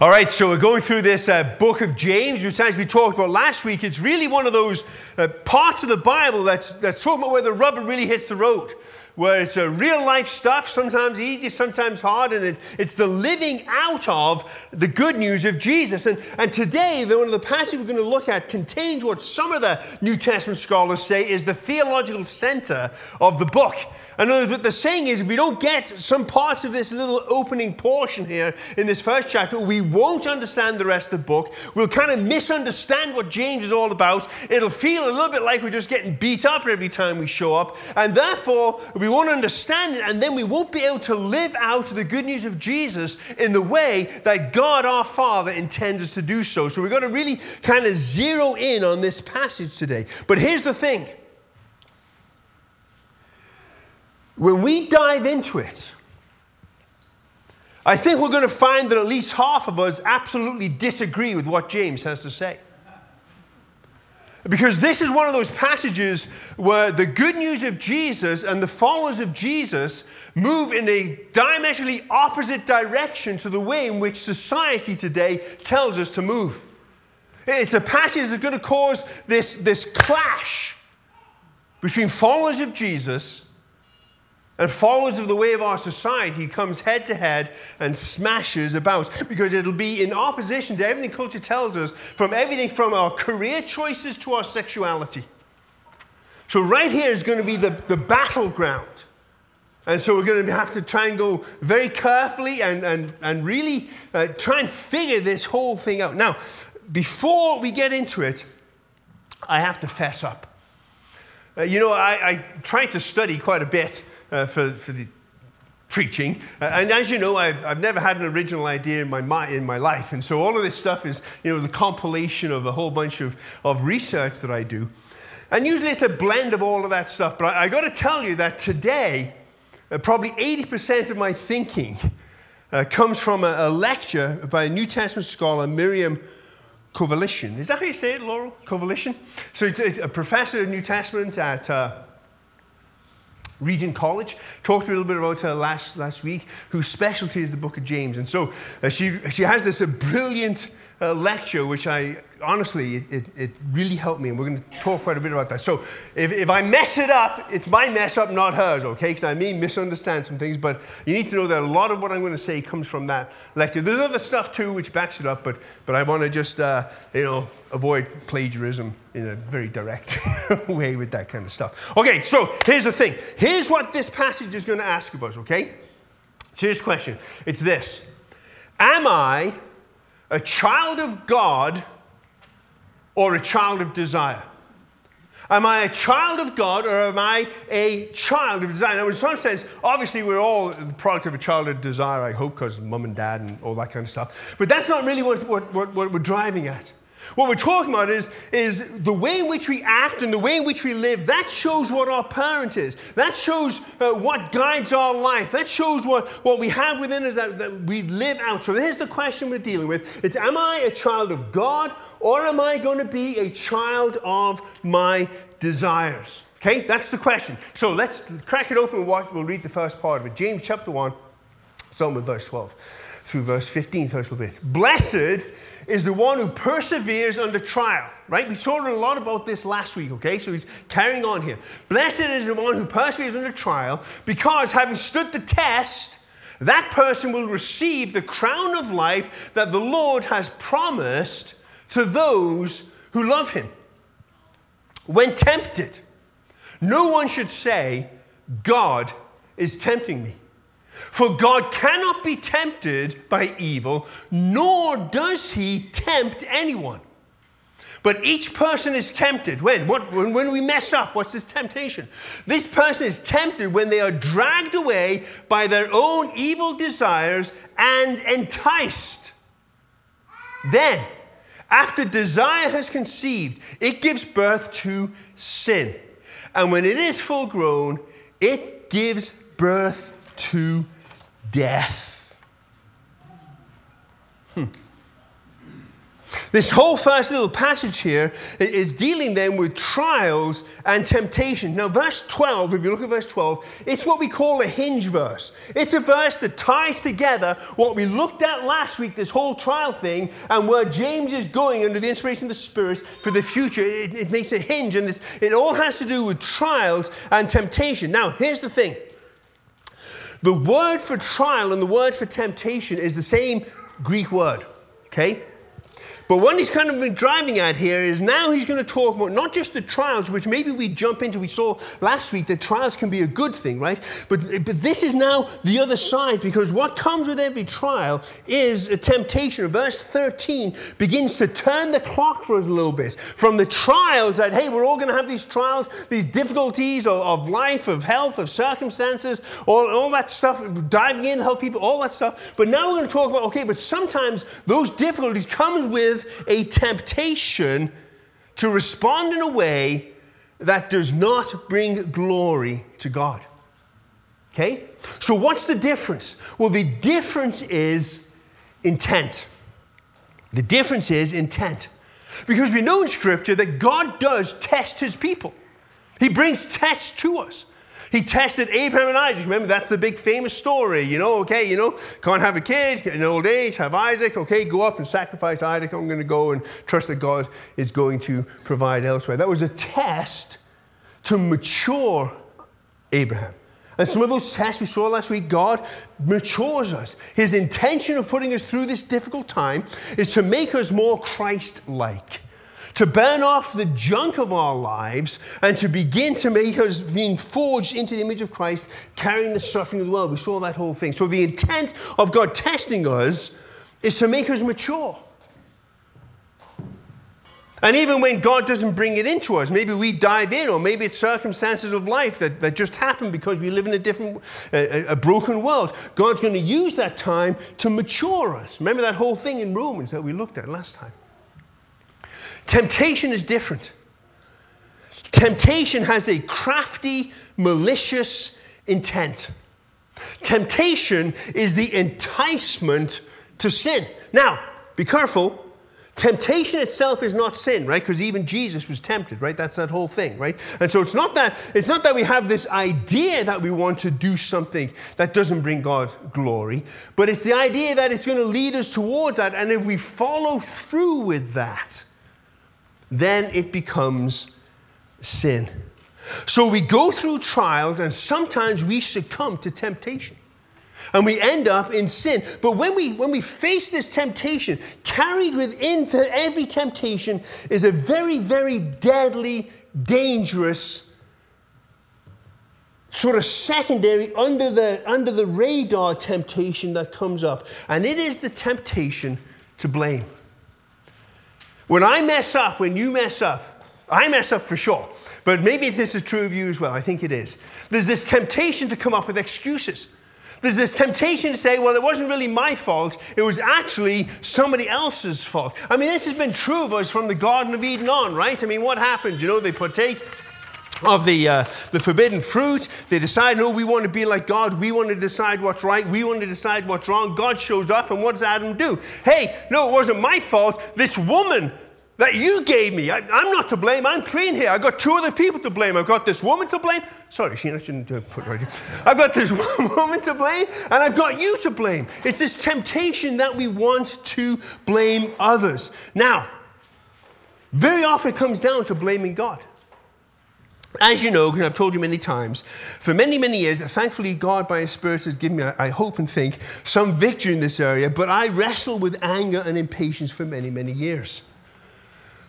All right, so we're going through this book of James, which, as we talked about last week, it's really one of those parts of the Bible that's talking about where the rubber really hits the road, where it's real-life stuff, sometimes easy, sometimes hard, and it's the living out of the good news of Jesus. And today, one of the passages we're going to look at contains what some of the New Testament scholars say is the theological center of the book. In other words, what they're saying is if we don't get some parts of this little opening portion here in this first chapter, we won't understand the rest of the book. We'll kind of misunderstand what James is all about. It'll feel a little bit like we're just getting beat up every time we show up. And therefore, we won't understand it, and then we won't be able to live out the good news of Jesus in the way that God our Father intends us to do so. So we're going to really kind of zero in on this passage today. But here's the thing. When we dive into it, I think we're going to find that at least half of us absolutely disagree with what James has to say. Because this is one of those passages where the good news of Jesus and the followers of Jesus move in a diametrically opposite direction to the way in which society today tells us to move. It's a passage that's going to cause this clash between followers of Jesus and followers of the way of our society comes head to head and smashes about, because it'll be in opposition to everything culture tells us, from everything from our career choices to our sexuality. So right here is going to be the battleground. And so we're going to have to try and go very carefully and really try and figure this whole thing out. Now, before we get into it, I have to fess up. I tried to study quite a bit for the preaching, and as you know, I've never had an original idea in my life, and so all of this stuff is, the compilation of a whole bunch of research that I do, and usually it's a blend of all of that stuff. But I got to tell you that today, probably 80% of my thinking comes from a lecture by a New Testament scholar, Miriam Kovalishan. Is that how you say it, Laurel? Kovalishan. So it's a professor of New Testament at Regent College. Talked a little bit about her last week, whose specialty is the book of James. And so she has this brilliant lecture, which it really helped me. And we're going to talk quite a bit about that. So if I mess it up, it's my mess up, not hers, okay? Because I may misunderstand some things, but you need to know that a lot of what I'm going to say comes from that lecture. There's other stuff too which backs it up, but I want to just, avoid plagiarism in a very direct way with that kind of stuff. Okay, so here's the thing. Here's what this passage is going to ask of us, okay? Serious question. It's this. Am I a child of God or a child of desire? Am I a child of God or am I a child of desire? Now, in some sense, obviously, we're all the product of a child of desire, I hope, because mum and dad and all that kind of stuff. But that's not really what we're driving at. What we're talking about is the way in which we act and the way in which we live. That shows what our parent is. That shows what guides our life. That shows what we have within us that we live out. So here's the question we're dealing with. It's, am I a child of God or am I going to be a child of my desires? Okay, that's the question. So let's crack it open and we'll read the first part of it. James chapter 1, starting with verse 12 through verse 15, first little bit. Blessed is the one who perseveres under trial, right? We talked a lot about this last week, okay? So he's carrying on here. Blessed is the one who perseveres under trial, because having stood the test, that person will receive the crown of life that the Lord has promised to those who love him. When tempted, no one should say, God is tempting me. For God cannot be tempted by evil, nor does he tempt anyone. But each person is tempted. When we mess up, what's this temptation? This person is tempted when they are dragged away by their own evil desires and enticed. Then, after desire has conceived, it gives birth to sin. And when it is full grown, it gives birth to death. This whole first little passage here is dealing then with trials and temptations. Now, verse 12, if you look at verse 12, it's what we call a hinge verse. It's a verse that ties together what we looked at last week, this whole trial thing, and where James is going under the inspiration of the Spirit for the future. It makes a hinge, and it all has to do with trials and temptation. Now, here's the thing. The word for trial and the word for temptation is the same Greek word, okay? But what he's kind of been driving at here is now he's going to talk about not just the trials, which maybe we jump into. We saw last week that trials can be a good thing, right? But this is now the other side, because what comes with every trial is a temptation. Verse 13 begins to turn the clock for us a little bit from the trials that, hey, we're all going to have these trials, these difficulties of life, of health, of circumstances, all that stuff, diving in, help people, all that stuff. But now we're going to talk about, okay, but sometimes those difficulties comes with a temptation to respond in a way that does not bring glory to God. Okay? So what's the difference? Well, the difference is intent. The difference is intent. Because we know in Scripture that God does test his people. He brings tests to us. He tested Abraham and Isaac. Remember, that's the big famous story. Can't have a kid, get an old age, have Isaac. Okay, go up and sacrifice Isaac. I'm going to go and trust that God is going to provide elsewhere. That was a test to mature Abraham. And some of those tests we saw last week, God matures us. His intention of putting us through this difficult time is to make us more Christ-like, to burn off the junk of our lives and to begin to make us being forged into the image of Christ, carrying the suffering of the world. We saw that whole thing. So the intent of God testing us is to make us mature. And even when God doesn't bring it into us, maybe we dive in, or maybe it's circumstances of life that just happen because we live in a broken world. God's going to use that time to mature us. Remember that whole thing in Romans that we looked at last time. Temptation is different. Temptation has a crafty, malicious intent. Temptation is the enticement to sin. Now, be careful. Temptation itself is not sin, right? Because even Jesus was tempted, right? That's that whole thing, right? And so it's not that we have this idea that we want to do something that doesn't bring God glory, but it's the idea that it's going to lead us towards that. And if we follow through with that, then it becomes sin. So we go through trials, and sometimes we succumb to temptation. And we end up in sin. But when we face this temptation, carried within every temptation is a very, very deadly, dangerous, sort of secondary, under the radar temptation that comes up. And it is the temptation to blame. When I mess up, when you mess up, I mess up for sure. But maybe this is true of you as well. I think it is. There's this temptation to come up with excuses. There's this temptation to say, well, it wasn't really my fault. It was actually somebody else's fault. I mean, this has been true of us from the Garden of Eden on, right? I mean, what happened? They partake of the forbidden fruit. They decide, no, we want to be like God. We want to decide what's right. We want to decide what's wrong. God shows up, and what does Adam do? Hey, no, it wasn't my fault. This woman that you gave me, I'm not to blame. I'm clean here. I've got two other people to blame. I've got this woman to blame. Sorry, Sheena, I shouldn't put right here. I've got this woman to blame, and I've got you to blame. It's this temptation that we want to blame others. Now, very often it comes down to blaming God. As you know, because I've told you many times, for many, many years, thankfully God by His Spirit has given me, I hope and think, some victory in this area, but I wrestled with anger and impatience for many, many years.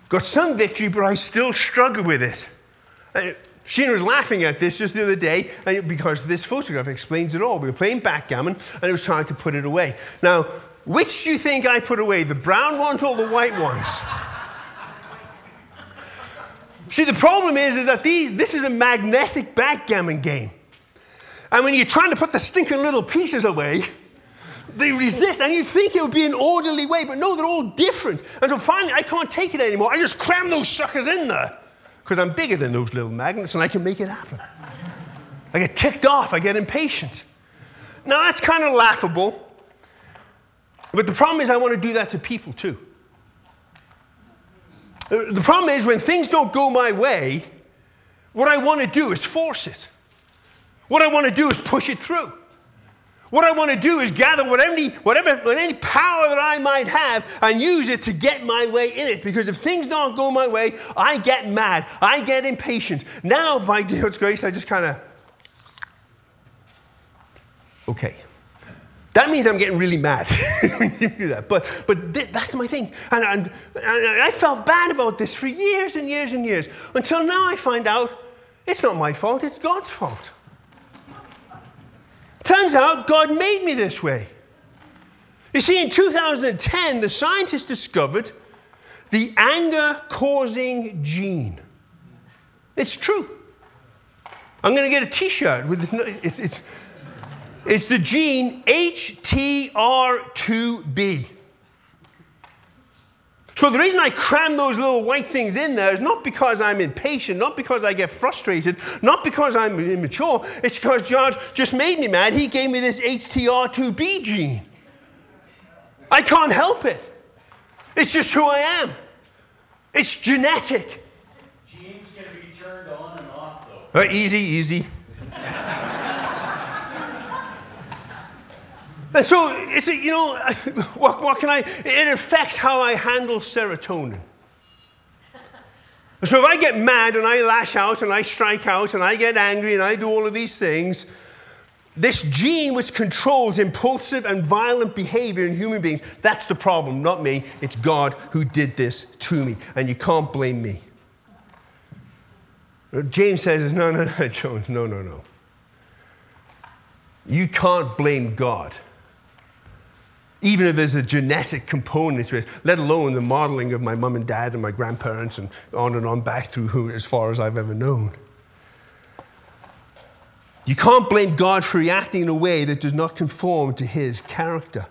Got some victory, but I still struggle with it. Sheena was laughing at this just the other day, because this photograph explains it all. We were playing backgammon, and it was time to put it away. Now, which do you think I put away, the brown ones or the white ones? See, the problem is that this is a magnetic backgammon game. And when you're trying to put the stinking little pieces away, they resist. And you'd think it would be an orderly way, but no, they're all different. And so finally, I can't take it anymore. I just cram those suckers in there because I'm bigger than those little magnets and I can make it happen. I get ticked off. I get impatient. Now, that's kind of laughable. But the problem is I want to do that to people too. The problem is when things don't go my way, what I want to do is force it. What I want to do is push it through. What I want to do is gather whatever power that I might have and use it to get my way in it. Because if things don't go my way, I get mad. I get impatient. Now, by God's grace, I just kind of, okay. That means I'm getting really mad when you do that. But that's my thing. And I felt bad about this for years and years and years. Until now I find out it's not my fault, it's God's fault. Turns out God made me this way. You see, in 2010, the scientists discovered the anger-causing gene. It's true. I'm going to get a T-shirt with this. It's the gene HTR2B. So the reason I cram those little white things in there is not because I'm impatient, not because I get frustrated, not because I'm immature. It's because God just made me mad. He gave me this HTR2B gene. I can't help it. It's just who I am. It's genetic. Genes can be turned on and off, though. Easy. And so, it's a, you know, what can I, it affects how I handle serotonin. So if I get mad and I lash out and I strike out and I get angry and I do all of these things, this gene which controls impulsive and violent behavior in human beings, that's the problem, not me. It's God who did this to me, and you can't blame me. James says, no, Jones, no. You can't blame God. Even if there's a genetic component to it, let alone the modeling of my mum and dad and my grandparents and on back through who, as far as I've ever known. You can't blame God for reacting in a way that does not conform to his character.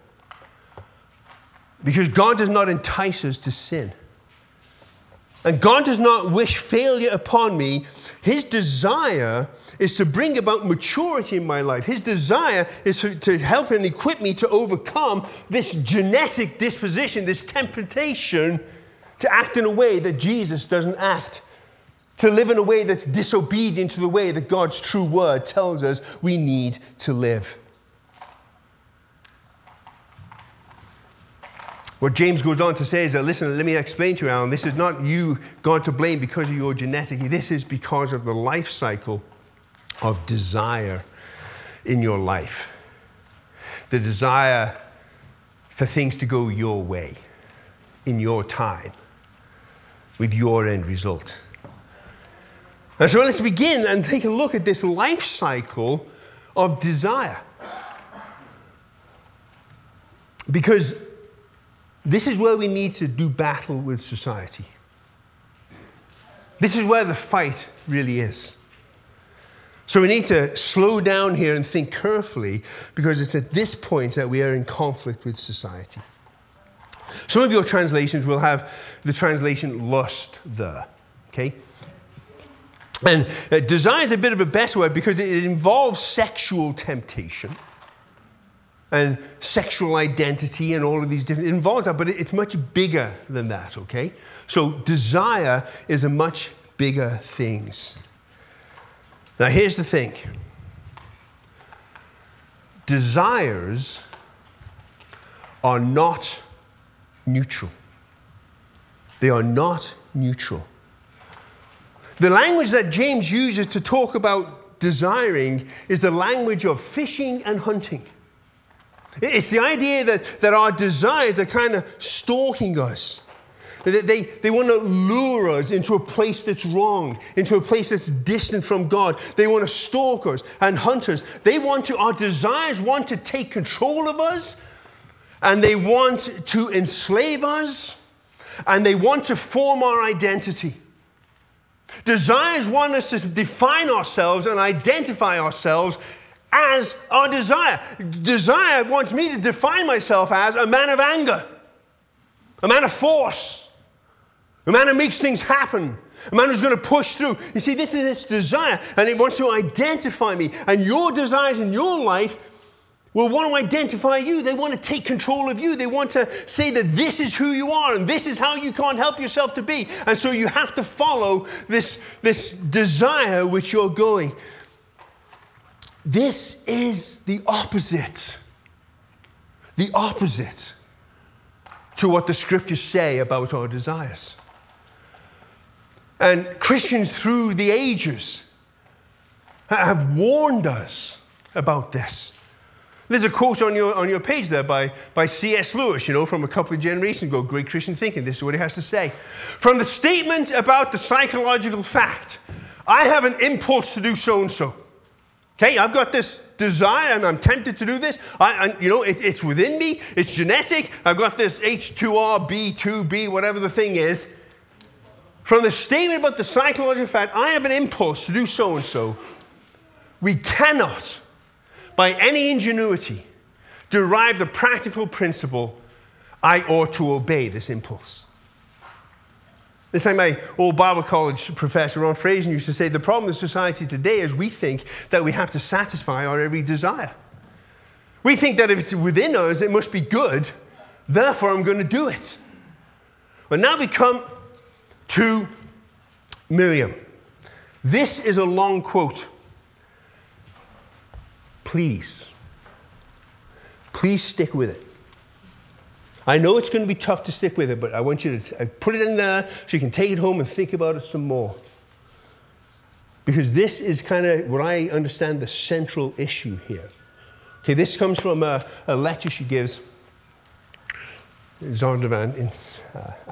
Because God does not entice us to sin. And God does not wish failure upon me. His desire is to bring about maturity in my life. His desire is to help and equip me to overcome this genetic disposition, this temptation to act in a way that Jesus doesn't act, to live in a way that's disobedient to the way that God's true word tells us we need to live. What James goes on to say is that, listen, let me explain to you, Alan, this is not you, God, to blame because of your genetic. This is because of the life cycle of desire in your life. The desire for things to go your way, in your time, with your end result. And so let's begin and take a look at this life cycle of desire. Because this is where we need to do battle with society. This is where the fight really is. So we need to slow down here and think carefully, because it's at this point that we are in conflict with society. Some of your translations will have the translation lust there, okay? And desire is a bit of a better word because it involves sexual temptation and sexual identity and all of these different, it involves that, but it's much bigger than that, okay? So desire is a much bigger thing. Now here's the thing. Desires are not neutral. They are not neutral. The language that James uses to talk about desiring is the language of fishing and hunting. It's the idea that our desires are kind of stalking us. They want to lure us into a place that's wrong, into a place that's distant from God. They want to stalk us and hunt us. Our desires want to take control of us, and they want to enslave us, and they want to form our identity. Desires want us to define ourselves and identify ourselves as our desire. Desire wants me to define myself as a man of anger, a man of force, a man who makes things happen, a man who's going to push through. You see, this is its desire, and it wants to identify me. And your desires in your life will want to identify you. They want to take control of you. They want to say that this is who you are and this is how you can't help yourself to be. And so you have to follow this desire which you're going. This is the opposite. The opposite to what the scriptures say about our desires. And Christians through the ages have warned us about this. There's a quote on your page there by C.S. Lewis, from a couple of generations ago, Great Christian Thinking. This is what he has to say. From the statement about the psychological fact, I have an impulse to do so-and-so. Okay, I've got this desire and I'm tempted to do this. It's within me. It's genetic. I've got this HTR2B, whatever the thing is. From the statement about the psychological fact, I have an impulse to do so-and-so, we cannot, by any ingenuity, derive the practical principle, I ought to obey this impulse. This time, my old Bible college professor, Ron Fraser, used to say, the problem in society today is we think that we have to satisfy our every desire. We think that if it's within us, it must be good, therefore I'm going to do it. But now we come to Miriam. This is a long quote. Please stick with it. I know it's going to be tough to stick with it, but I want you to put it in there so you can take it home and think about it some more. Because this is kind of what I understand the central issue here. Okay, this comes from a lecture she gives, Zondervan, in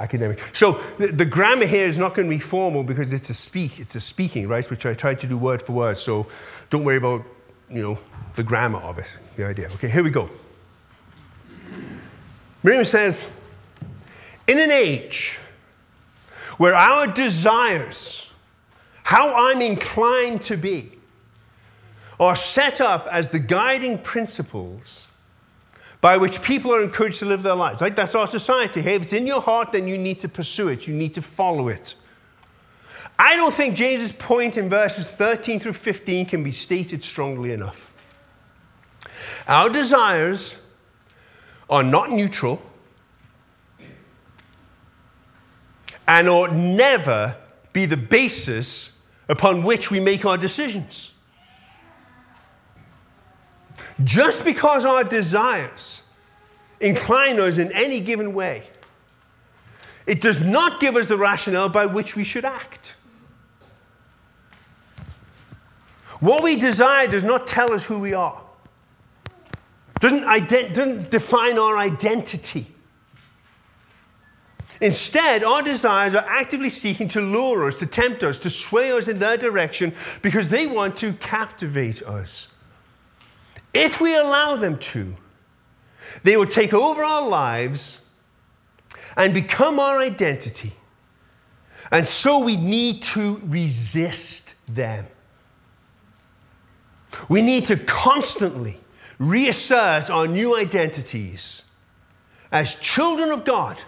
academic. So the grammar here is not going to be formal because it's a speaking, right? Which I tried to do word for word. So don't worry about the grammar of it, the idea. Okay, here we go. Miriam says, in an age where our desires, how I'm inclined to be, are set up as the guiding principles by which people are encouraged to live their lives. Right? That's our society. Hey, if it's in your heart, then you need to pursue it. You need to follow it. I don't think James's point in verses 13 through 15 can be stated strongly enough. Our desires are not neutral and ought never be the basis upon which we make our decisions. Just because our desires incline us in any given way, it does not give us the rationale by which we should act. What we desire does not tell us who we are. Doesn't define our identity. Instead, our desires are actively seeking to lure us, to tempt us, to sway us in their direction because they want to captivate us. If we allow them to, they will take over our lives and become our identity. And so we need to resist them. We need to constantly reassert our new identities as children of God,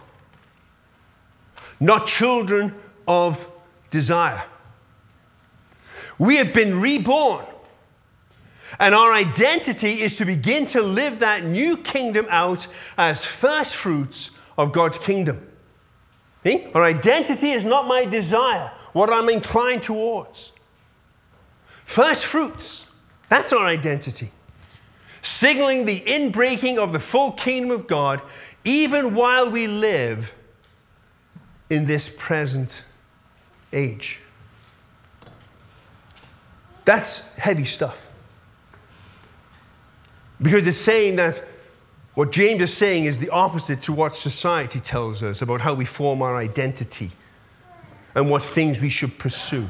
not children of desire. We have been reborn, and our identity is to begin to live that new kingdom out as first fruits of God's kingdom. See? Our identity is not my desire, what I'm inclined towards. First fruits, that's our identity. Signaling the inbreaking of the full kingdom of God, even while we live in this present age. That's heavy stuff. Because it's saying that what James is saying is the opposite to what society tells us about how we form our identity and what things we should pursue.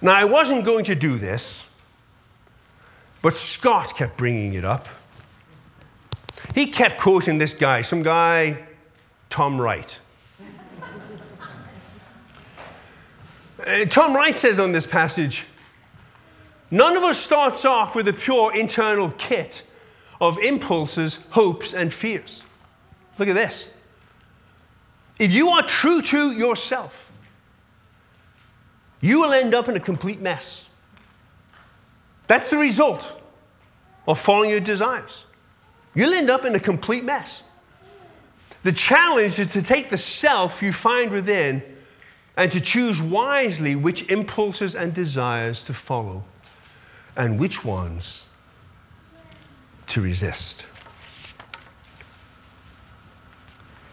Now, I wasn't going to do this, but Scott kept bringing it up. He kept quoting this guy, some guy, Tom Wright. Tom Wright says on this passage, none of us starts off with a pure internal kit of impulses, hopes, and fears. Look at this. If you are true to yourself, you will end up in a complete mess. That's the result or following your desires. You'll end up in a complete mess. The challenge is to take the self you find within and to choose wisely which impulses and desires to follow and which ones to resist.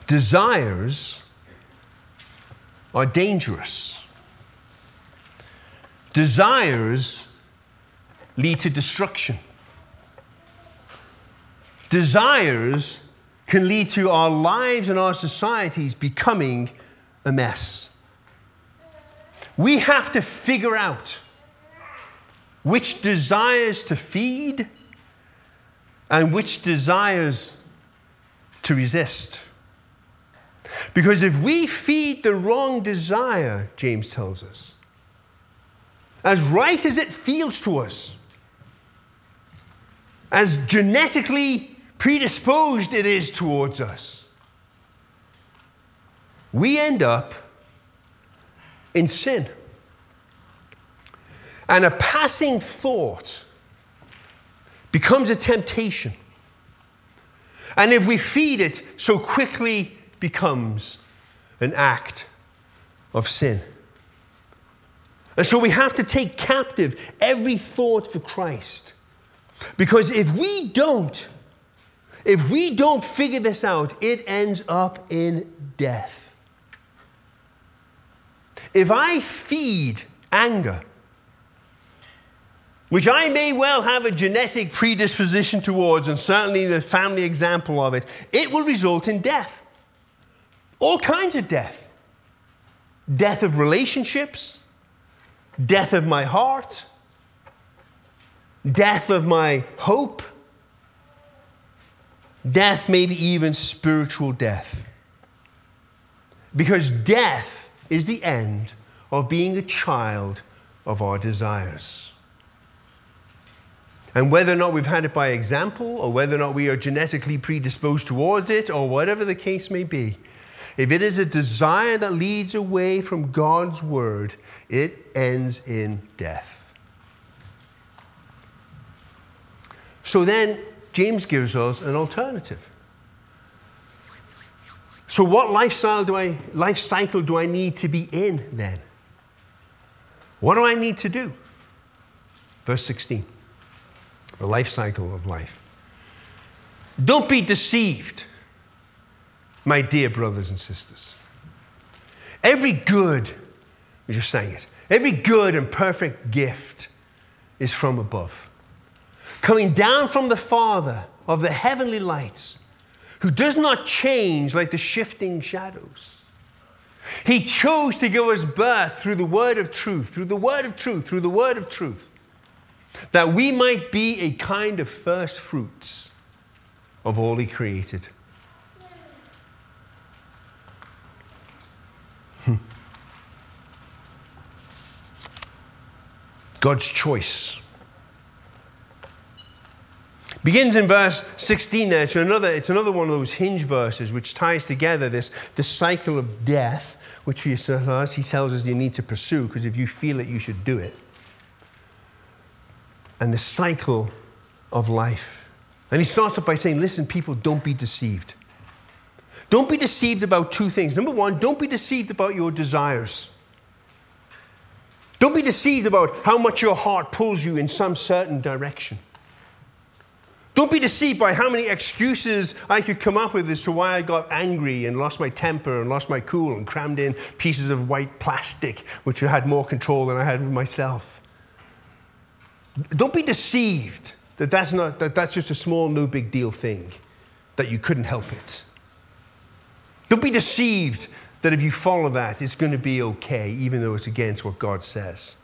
Desires are dangerous. Desires lead to destruction. Desires can lead to our lives and our societies becoming a mess. We have to figure out which desires to feed and which desires to resist. Because if we feed the wrong desire, James tells us, as right as it feels to us, as genetically predisposed it is towards us, we end up in sin. And a passing thought becomes a temptation. And if we feed it so quickly, becomes an act of sin. And so we have to take captive every thought for Christ. Because if we don't figure this out, it ends up in death. If I feed anger, which I may well have a genetic predisposition towards, and certainly the family example of it, it will result in death. All kinds of death. Death of relationships, death of my heart, death of my hope, death, maybe even spiritual death. Because death is the end of being a child of our desires. And whether or not we've had it by example, or whether or not we are genetically predisposed towards it, or whatever the case may be, if it is a desire that leads away from God's word, it ends in death. So then, James gives us an alternative. So what life cycle do I need to be in then? What do I need to do? Verse 16, the life cycle of life. Don't be deceived, my dear brothers and sisters. Every good, we just sang it, every good and perfect gift is from above, coming down from the Father of the heavenly lights, who does not change like the shifting shadows. He chose to give us birth through the word of truth, that we might be a kind of first fruits of all he created. God's choice. Begins in verse 16 there. It's another one of those hinge verses which ties together this cycle of death, which he tells us you need to pursue, because if you feel it, you should do it. And the cycle of life. And he starts off by saying, listen, people, don't be deceived. Don't be deceived about two things. Number one, don't be deceived about your desires. Don't be deceived about how much your heart pulls you in some certain direction. Don't be deceived by how many excuses I could come up with as to why I got angry and lost my temper and lost my cool and crammed in pieces of white plastic, which had more control than I had with myself. Don't be deceived that that's just a small, no big deal thing, that you couldn't help it. Don't be deceived that if you follow that, it's going to be okay, even though it's against what God says.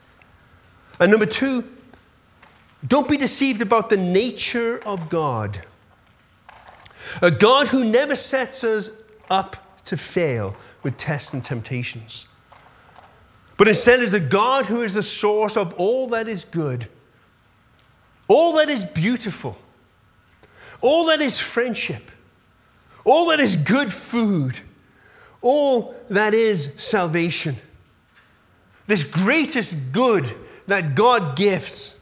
And number two, don't be deceived about the nature of God. A God who never sets us up to fail with tests and temptations, but instead is a God who is the source of all that is good, all that is beautiful, all that is friendship, all that is good food, all that is salvation. This greatest good that God gives,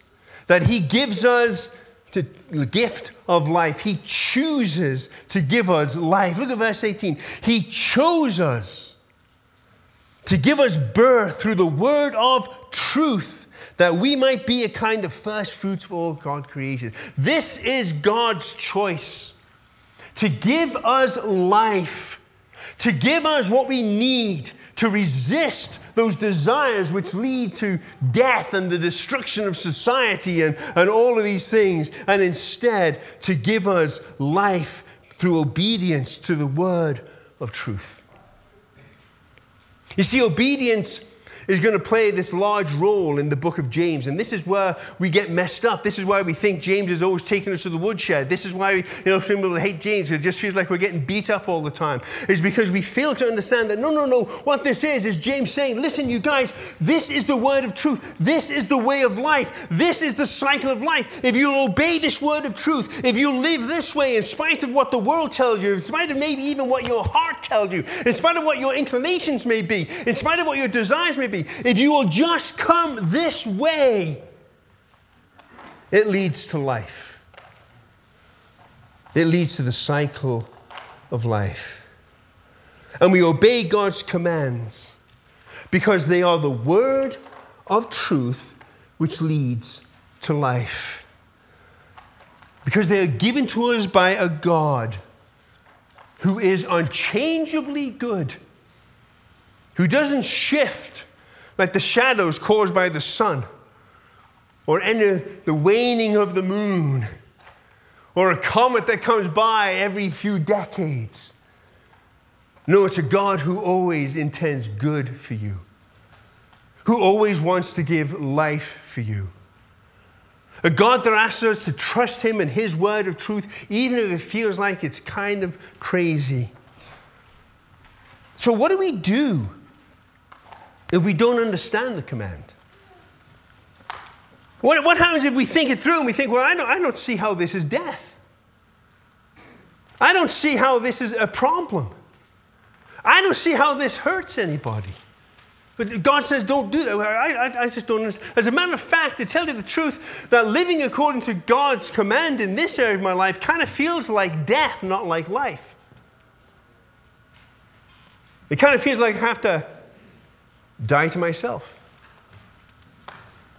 that he gives us to the gift of life. He chooses to give us life. Look at verse 18. He chose us to give us birth through the word of truth, that we might be a kind of first fruits for all God's creation. This is God's choice to give us life, to give us what we need to resist those desires which lead to death and the destruction of society and all of these things, and instead to give us life through obedience to the word of truth. You see, obedience is going to play this large role in the book of James. And this is where we get messed up. This is why we think James is always taking us to the woodshed. This is why some people hate James. It just feels like we're getting beat up all the time. It's because we fail to understand that, no. What this is James saying, listen, you guys, this is the word of truth. This is the way of life. This is the cycle of life. If you'll obey this word of truth, if you live this way in spite of what the world tells you, in spite of maybe even what your heart tells you, in spite of what your inclinations may be, in spite of what your desires may be, if you will just come this way, it leads to life. It leads to the cycle of life. And we obey God's commands because they are the word of truth which leads to life. Because they are given to us by a God who is unchangeably good, who doesn't shift like the shadows caused by the sun, or any the waning of the moon, or a comet that comes by every few decades. No, it's a God who always intends good for you, who always wants to give life for you. A God that asks us to trust him and his word of truth, even if it feels like it's kind of crazy. So what do we do if we don't understand the command? What happens if we think it through and we think, well, I don't see how this is death. I don't see how this is a problem. I don't see how this hurts anybody. But God says, don't do that. I just don't understand. As a matter of fact, to tell you the truth, that living according to God's command in this area of my life kind of feels like death, not like life. It kind of feels like I have to die to myself.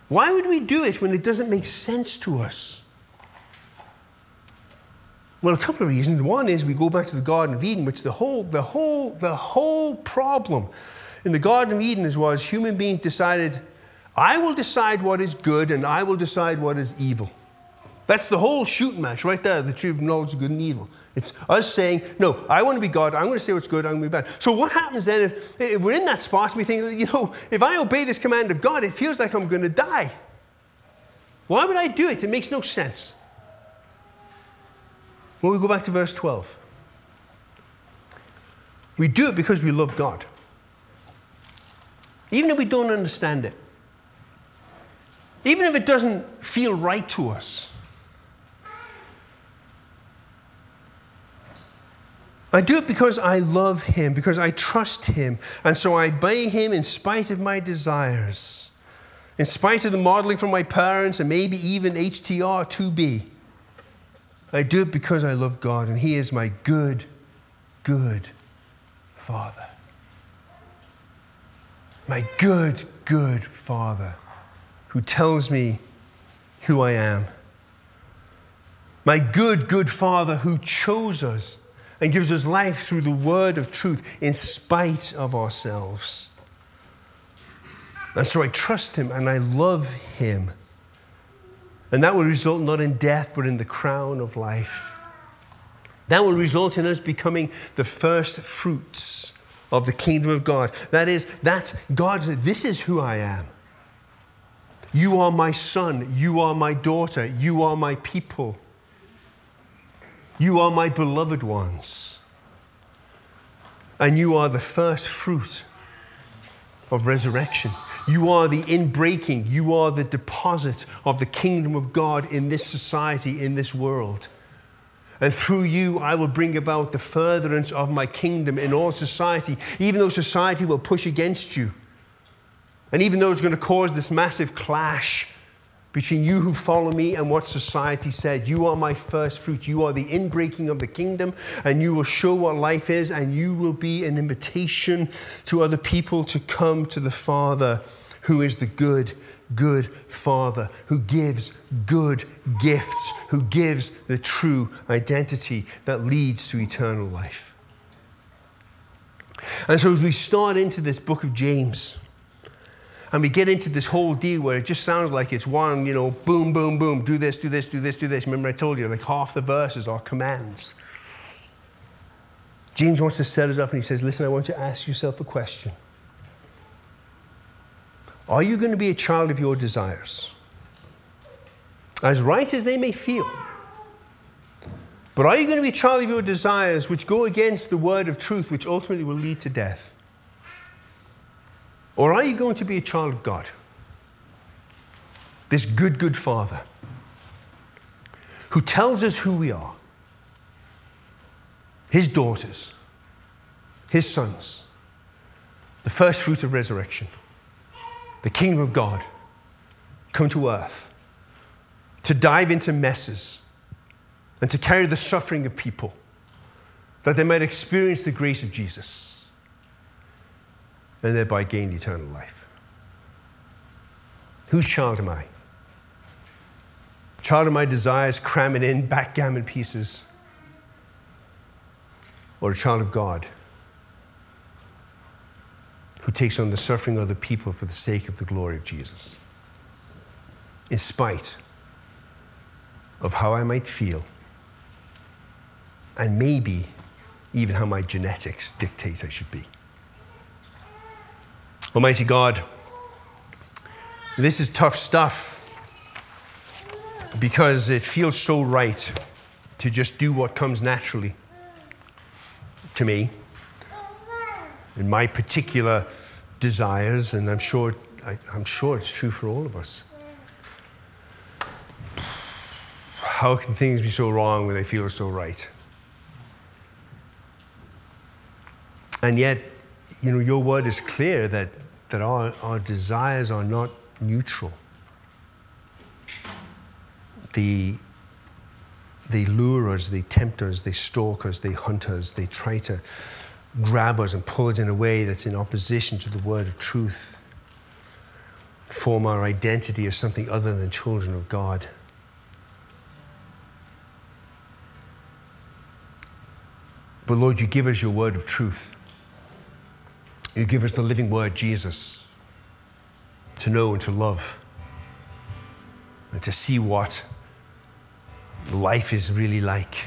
Why would we do it when it doesn't make sense to us? Well, a couple of reasons. One is we go back to the Garden of Eden, which the whole problem in the Garden of Eden was human beings decided, I will decide what is good and I will decide what is evil. That's the whole shoot match right there, the tree of knowledge of good and evil. It's us saying, no, I want to be God, I'm going to say what's good, I'm going to be bad. So what happens then if we're in that spot, we think, if I obey this command of God, it feels like I'm going to die. Why would I do it? It makes no sense. Well, we go back to verse 12. We do it because we love God, even if we don't understand it. Even if it doesn't feel right to us. I do it because I love him, because I trust him, and so I obey him in spite of my desires, in spite of the modeling from my parents and maybe even HTR2B. I do it because I love God, and he is my good, good Father. My good, good Father who tells me who I am. My good, good Father who chose us and gives us life through the word of truth in spite of ourselves. And so I trust him and I love him. And that will result not in death, but in the crown of life. That will result in us becoming the first fruits of the kingdom of God. That is, that's God. This is who I am. You are my son. You are my daughter. You are my people. You are my beloved ones, and you are the first fruit of resurrection. You are the inbreaking. You are the deposit of the kingdom of God in this society, in this world. And through you, I will bring about the furtherance of my kingdom in all society, even though society will push against you. And even though it's going to cause this massive clash between you who follow me and what society said. You are my first fruit. You are the inbreaking of the kingdom, and you will show what life is, and you will be an invitation to other people to come to the Father, who is the good Father, who gives good gifts, who gives the true identity that leads to eternal life. And so as we start into this book of James, and we get into this whole deal where it just sounds like it's one, boom, boom, boom, do this, do this, do this, do this. Remember I told you, half the verses are commands. James wants to set it up, and he says, listen, I want you to ask yourself a question. Are you going to be a child of your desires? As right as they may feel. But are you going to be a child of your desires, which go against the word of truth, which ultimately will lead to death? Or are you going to be a child of God? This good Father who tells us who we are. His daughters, his sons, the first fruit of resurrection. The kingdom of God come to earth to dive into messes and to carry the suffering of people that they might experience the grace of Jesus and thereby gain eternal life. Whose child am I? Child of my desires, cramming in backgammon pieces, or a child of God who takes on the suffering of other people for the sake of the glory of Jesus, in spite of how I might feel, and maybe even how my genetics dictate I should be. Almighty God, this is tough stuff, because it feels so right to just do what comes naturally to me, in my particular desires, and I'm sure it's true for all of us. How can things be so wrong when they feel so right? And yet, your word is clear that our desires are not neutral. They lure us, they tempt us, they stalk us, they hunt us, they try to grab us and pull it in a way that's in opposition to the word of truth, form our identity as something other than children of God. But Lord, you give us your word of truth. You give us the living word, Jesus, to know and to love and to see what life is really like.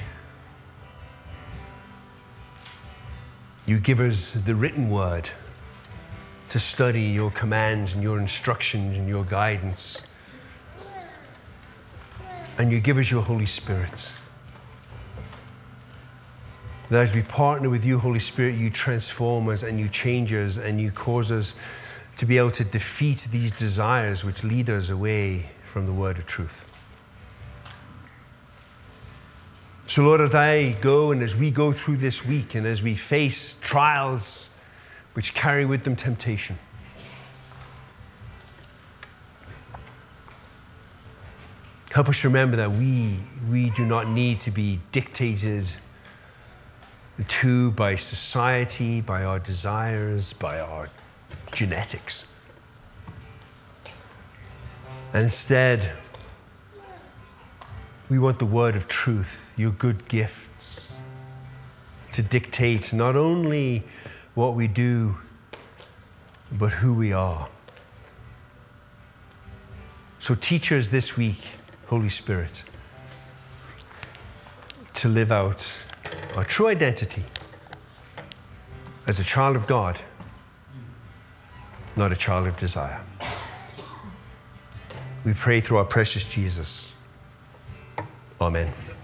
You give us the written word to study your commands and your instructions and your guidance. And you give us your Holy Spirit. That as we partner with you, Holy Spirit, you transform us and you change us and you cause us to be able to defeat these desires which lead us away from the word of truth. So Lord, as I go and as we go through this week and as we face trials which carry with them temptation, help us remember that we do not need to be dictated to by society, by our desires, by our genetics. And instead, we want the word of truth, your good gifts, to dictate not only what we do, but who we are. So teach us this week, Holy Spirit, to live out our true identity as a child of God, not a child of desire. We pray through our precious Jesus. Amen.